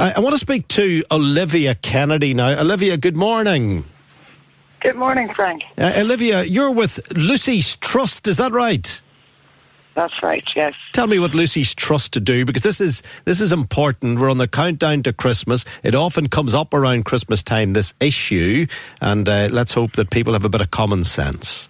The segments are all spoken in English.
I want to speak to Olivia Kennedy now. Olivia, good morning. Good morning, Frank. Olivia, you're with Lucy's Trust, is that right? That's right, yes. Tell me what Lucy's Trust to do, because this is important. We're on the countdown to Christmas. It often comes up around Christmas time, this issue, and let's hope that people have a bit of common sense.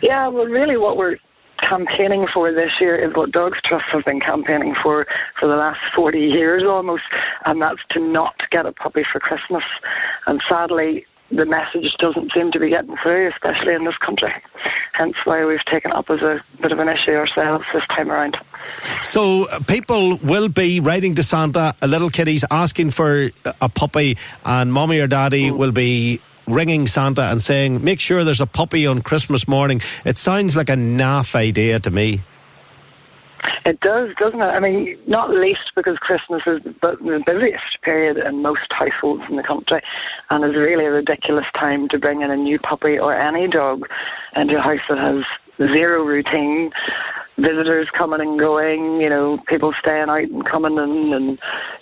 Yeah, well, really what we're campaigning for this year is what Dogs Trust has been campaigning for the last 40 years almost, and that's to not get a puppy for Christmas. And sadly, the message doesn't seem to be getting through, especially in this country. Hence why we've taken it up as a bit of an issue ourselves this time around. So people will be writing to Santa, little kitties, asking for a puppy, and Mommy or Daddy will be ringing Santa and saying, make sure there's a puppy on Christmas morning. It sounds like a naff idea to me. It does, doesn't it? I mean, not least because Christmas is the busiest period in most households in the country, and it's really a ridiculous time to bring in a new puppy or any dog into a house that has zero routine, visitors coming and going, you know, people staying out and coming in, and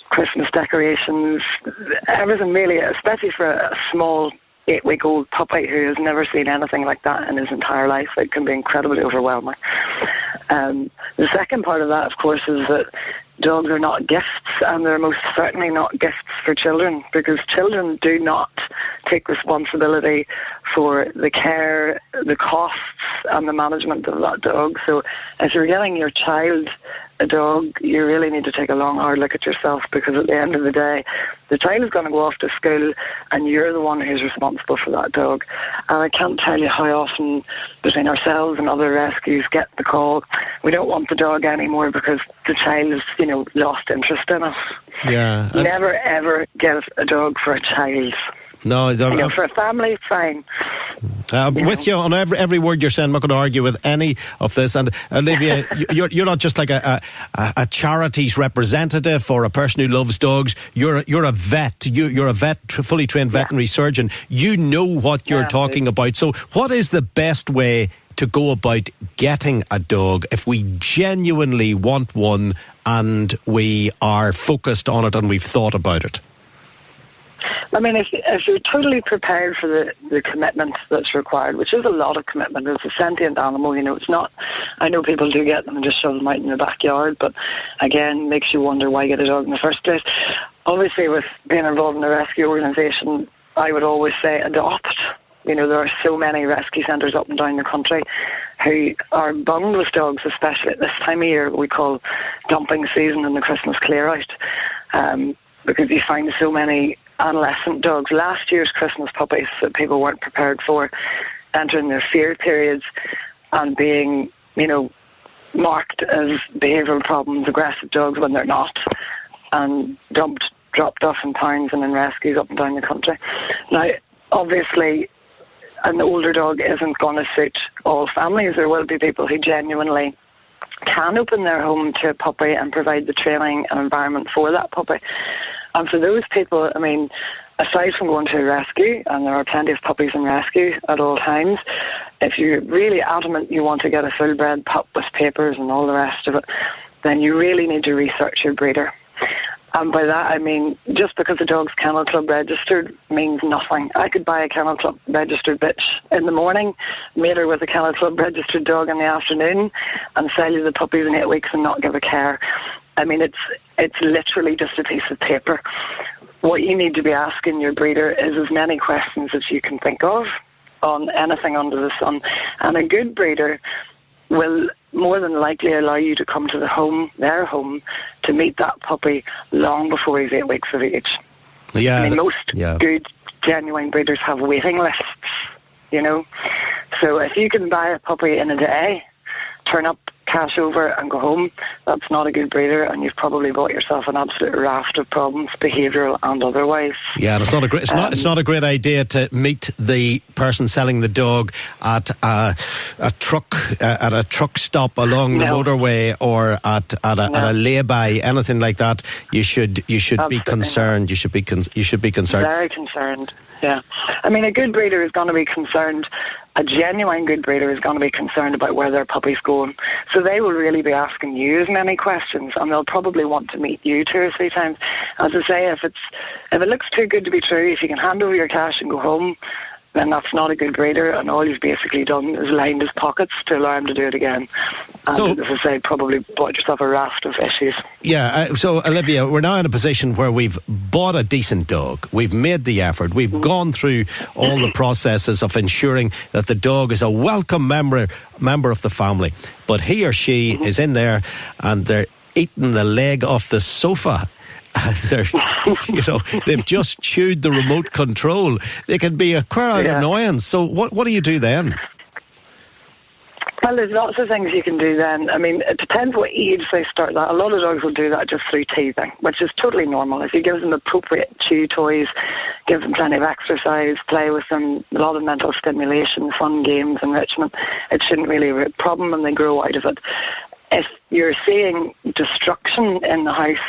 Christmas decorations, everything really, especially for a small 8-week-old puppy who has never seen anything like that in his entire life. It can be incredibly overwhelming. The second part of that, of course, is that dogs are not gifts, and they're most certainly not gifts for children, because children do not take responsibility for the care, the costs, and the management of that dog. So if you're getting your child a dog, you really need to take a long, hard look at yourself, because at the end of the day, the child is going to go off to school and you're the one who's responsible for that dog. And I can't tell you how often between ourselves and other rescues get the call, we don't want the dog anymore because the child has, you know, lost interest in us. Yeah. Never, ever give a dog for a child. No, for a family, fine. You on every word you're saying. I'm not going to argue with any of this. And Olivia, you're not just like a charities representative or a person who loves dogs. You're a vet. You're a vet, fully trained veterinary surgeon. You know what you're talking about. So, what is the best way to go about getting a dog if we genuinely want one and we are focused on it and we've thought about it? I mean, if you're totally prepared for the commitment that's required, which is a lot of commitment, it's a sentient animal, you know, it's not, I know people do get them and just shove them out in the backyard, but again, makes you wonder why get a dog in the first place. Obviously, with being involved in a rescue organisation, I would always say adopt. You know, there are so many rescue centres up and down the country who are bummed with dogs, especially at this time of year, what we call dumping season and the Christmas clear-out, because you find so many adolescent dogs, last year's Christmas puppies that people weren't prepared for, entering their fear periods and being, you know, marked as behavioural problems, aggressive dogs when they're not, and dropped off in towns and in rescues up and down the country. Now, obviously, an older dog isn't going to suit all families. There will be people who genuinely can open their home to a puppy and provide the training and environment for that puppy. And for those people, I mean, aside from going to a rescue, and there are plenty of puppies in rescue at all times, if you're really adamant you want to get a full-bred pup with papers and all the rest of it, then you really need to research your breeder. And by that I mean, just because a dog's kennel club registered means nothing. I could buy a kennel club registered bitch in the morning, mate her with a kennel club registered dog in the afternoon, and sell you the puppies in 8 weeks and not give a care. I mean, it's literally just a piece of paper. What you need to be asking your breeder is as many questions as you can think of on anything under the sun. And a good breeder will more than likely allow you to come to their home, to meet that puppy long before he's 8 weeks of age. Yeah, I mean, most good, genuine breeders have waiting lists, you know. So if you can buy a puppy in a day, turn up, cash over and go home, that's not a good breeder, and you've probably bought yourself an absolute raft of problems, behavioural and otherwise. Yeah, and it's not a great idea to meet the person selling the dog at a truck stop along the motorway or at a lay-by, anything like that. You should absolutely be concerned. You should be concerned. Very concerned. Yeah, I mean, a genuine good breeder is going to be concerned about where their puppy's going. So they will really be asking you as many questions, and they'll probably want to meet you 2 or 3 times. As I say, if it looks too good to be true, if you can hand over your cash and go home, then that's not a good breeder, and all you've basically done is lined his pockets to allow him to do it again. And so, as I say, probably bought yourself a raft of issues. Yeah, so Olivia, we're now in a position where we've bought a decent dog, we've made the effort, we've gone through all the processes of ensuring that the dog is a welcome member of the family, but he or she is in there and they're eating the leg off the sofa. They've just chewed the remote control. They can be a quite annoyance. So what do you do then? Well, there's lots of things you can do then. I mean, it depends what age they start that. A lot of dogs will do that just through teething, which is totally normal. If you give them appropriate chew toys, give them plenty of exercise, play with them, a lot of mental stimulation, fun games, enrichment, it shouldn't really be a problem, and they grow out of it. If you're seeing destruction in the house,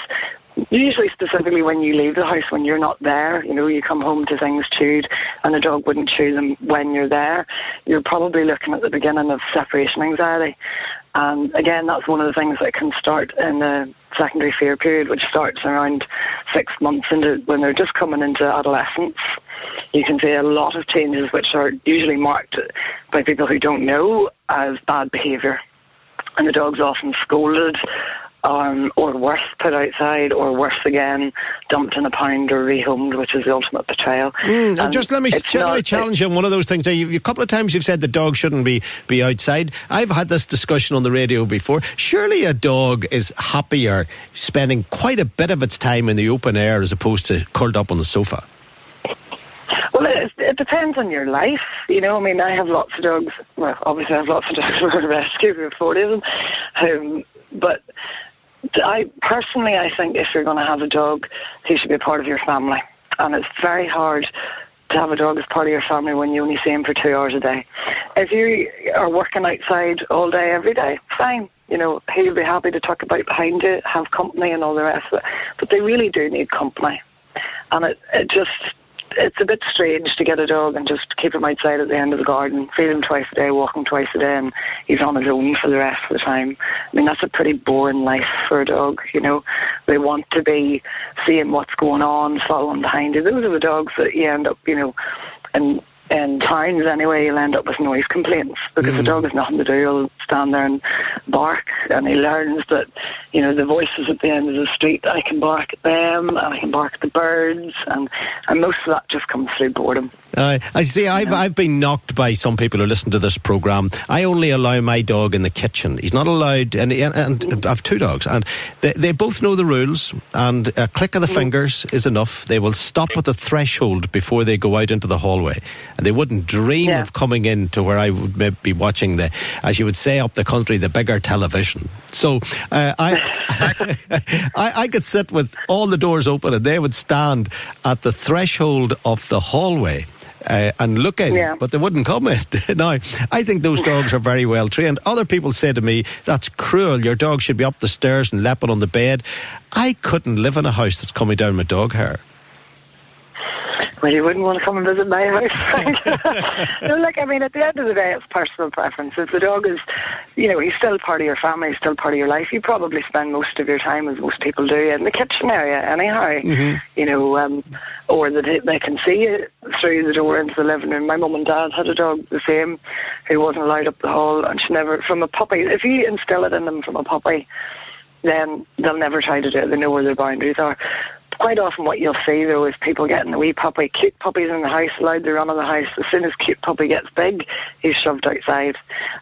usually specifically when you leave the house, when you're not there, you know, you come home to things chewed and the dog wouldn't chew them when you're there, you're probably looking at the beginning of separation anxiety. And again, that's one of the things that can start in the secondary fear period, which starts around 6 months into when they're just coming into adolescence. You can see a lot of changes which are usually marked by people who don't know as bad behaviour. And the dog's often scolded, or worse, put outside, or worse again, dumped in a pound or rehomed, which is the ultimate betrayal. Let me challenge you on one of those things. A couple of times you've said the dog shouldn't be outside. I've had this discussion on the radio before. Surely a dog is happier spending quite a bit of its time in the open air as opposed to curled up on the sofa. Well, it depends on your life, you know. I mean, I have lots of dogs. Well, obviously I have lots of dogs who are rescued with 40 of them. But I think if you're going to have a dog, he should be a part of your family. And it's very hard to have a dog as part of your family when you only see him for 2 hours a day. If you are working outside all day, every day, fine. You know, he'll be happy to tuck about behind you, have company and all the rest of it. But they really do need company. And it's a bit strange to get a dog and just keep him outside at the end of the garden, feed him twice a day, walk him twice a day, and he's on his own for the rest of the time. I mean, that's a pretty boring life for a dog, you know. They want to be seeing what's going on, following behind you. Those are the dogs that you end up, you know, in towns anyway, you'll end up with noise complaints because the dog has nothing to do. He'll stand there and bark, and he learns that, you know, the voices at the end of the street, I can bark at them and I can bark at the birds, and most of that just comes through boredom. I see. I've been knocked by some people who listen to this programme. I only allow my dog in the kitchen. He's not allowed, and I've two dogs, and they both know the rules, and a click of the fingers is enough. They will stop at the threshold before they go out into the hallway, and they wouldn't dream of coming in to where I would maybe be watching the, as you would say up the country, the bigger television. So I could sit with all the doors open, and they would stand at the threshold of the hallway and look in, but they wouldn't come in. Now, I think those dogs are very well trained. Other people say to me, that's cruel, your dog should be up the stairs and lapping on the bed. I couldn't live in a house that's coming down with dog hair. Well, you wouldn't want to come and visit my house. No, look, I mean, at the end of the day, it's personal preference. If the dog is, you know, he's still part of your family, he's still part of your life, you probably spend most of your time, as most people do, in the kitchen area anyhow, you know, or that they can see you through the door into the living room. My mum and dad had a dog the same who wasn't allowed up the hall, and she never, from a puppy, if you instill it in them from a puppy, then they'll never try to do it. They know where their boundaries are. Quite often what you'll see, though, is people getting the wee puppy, cute puppies in the house, allowed to run in the house. As soon as cute puppy gets big, he's shoved outside.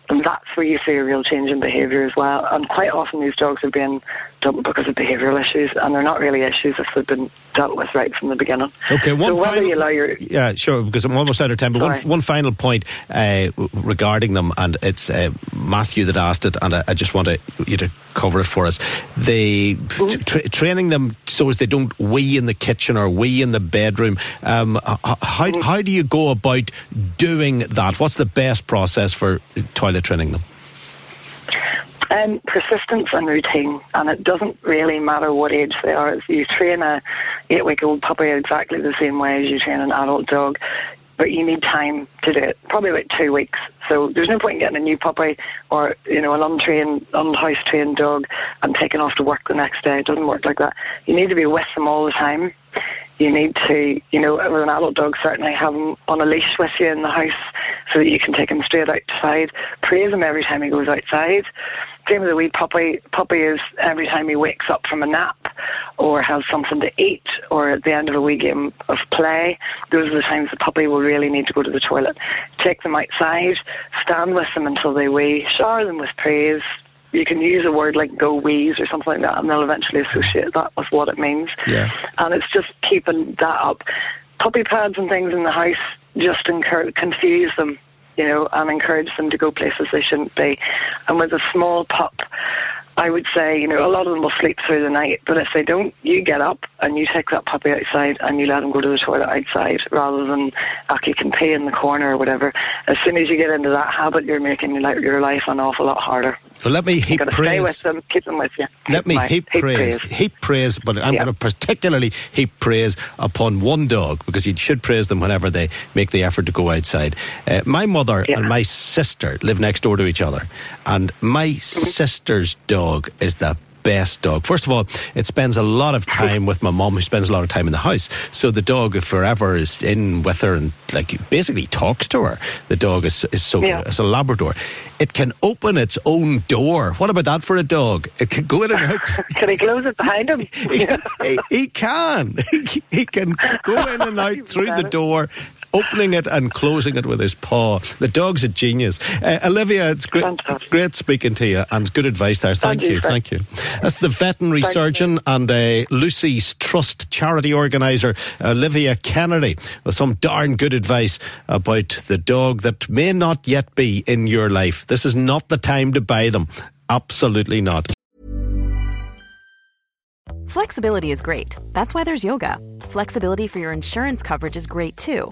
And that's where you see a real change in behaviour as well. And quite often these dogs are being dumped because of behavioural issues, and they're not really issues if they've been dealt with right from the beginning. Okay, one so whether final... You allow your... Yeah, sure, because I'm almost out of time, but one final point regarding them, and it's Matthew that asked it, and I just want you to cover it for us. They training them so as they don't wee in the kitchen or wee in the bedroom. How do you go about doing that? What's the best process for toilet training them? Persistence and routine, and it doesn't really matter what age they are. You train a 8-week-old puppy exactly the same way as you train an adult dog, but you need time to do it, probably about 2 weeks. So there's no point in getting a new puppy or, you know, an untrained, unhouse-trained dog and taking off to work the next day. It doesn't work like that. You need to be with them all the time. You need to, you know, with an adult dog, certainly have him on a leash with you in the house so that you can take him straight outside. Praise him every time he goes outside. Same with a wee puppy. Puppy is every time he wakes up from a nap or has something to eat or at the end of a wee game of play, those are the times the puppy will really need to go to the toilet. Take them outside, stand with them until they wee, shower them with praise. You can use a word like go wheeze or something like that, and they'll eventually associate that with what it means. Yeah. And it's just keeping that up. Puppy pads and things in the house just confuse them, you know, and encourage them to go places they shouldn't be. And with a small pup, I would say, you know, a lot of them will sleep through the night, but if they don't, you get up and you take that puppy outside and you let them go to the toilet outside rather than, you can pee in the corner or whatever. As soon as you get into that habit, you're making your life an awful lot harder. So let me heap praise. Stay with them, keep them with you. Let me heap praise, but I'm going to particularly heap praise upon one dog, because you should praise them whenever they make the effort to go outside. My mother and my sister live next door to each other, and my sister's dog is the best dog. First of all, it spends a lot of time with my mum, who spends a lot of time in the house. So the dog forever is in with her and like basically talks to her. The dog is so good. It's a Labrador. It can open its own door. What about that for a dog? It can go in and out. Can he close it behind him? He can. He can go in and out through the door, opening it and closing it with his paw. The dog's a genius. Olivia, it's great speaking to you, and good advice there. Thank you. That's the veterinary surgeon and Lucy's Trust charity organiser, Olivia Kennedy, with some darn good advice about the dog that may not yet be in your life. This is not the time to buy them. Absolutely not. Flexibility is great. That's why there's yoga. Flexibility for your insurance coverage is great too.